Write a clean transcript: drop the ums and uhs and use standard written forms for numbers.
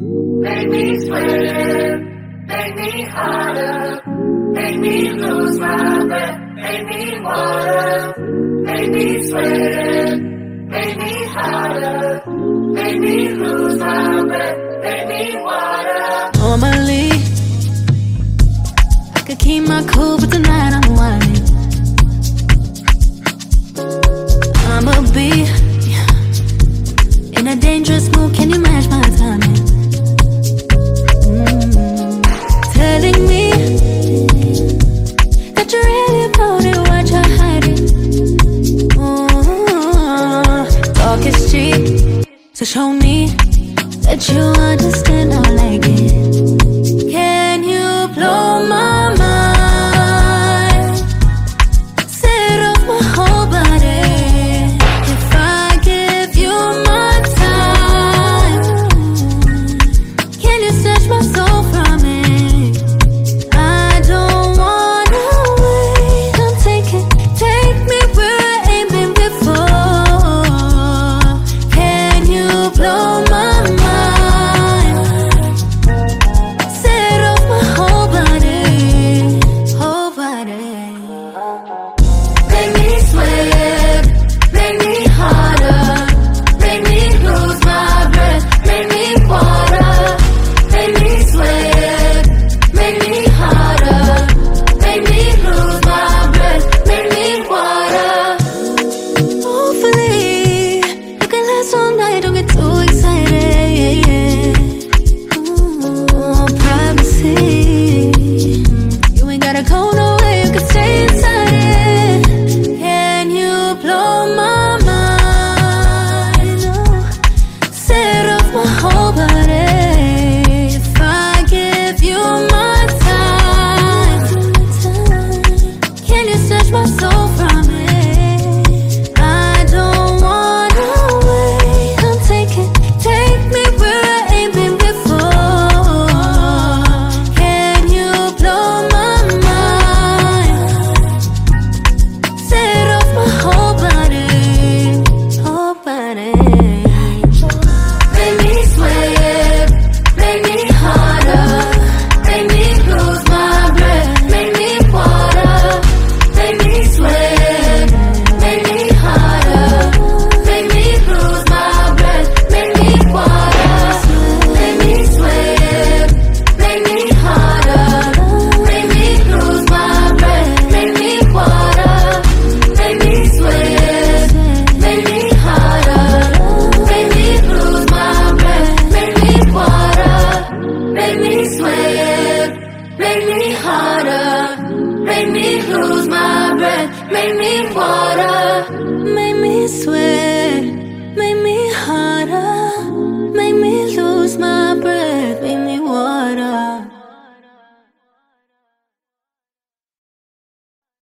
Make me sweater, make me hotter, make me lose my breath, make me water. Make me sweater, make me hotter, make me lose my breath, make me water. Normally, I could keep my cool, but tonight I'm whining. I'm a bee in a dangerous mood, can you match my timing? Telling me that you're really about it, why you're hiding? Ooh, talk is cheap, so show me that you understand I like it. Can you blow my mind? Set off my whole body. If I give you my time, can you snatch my soul from it? Make me lose my breath, make me water, make me sweat.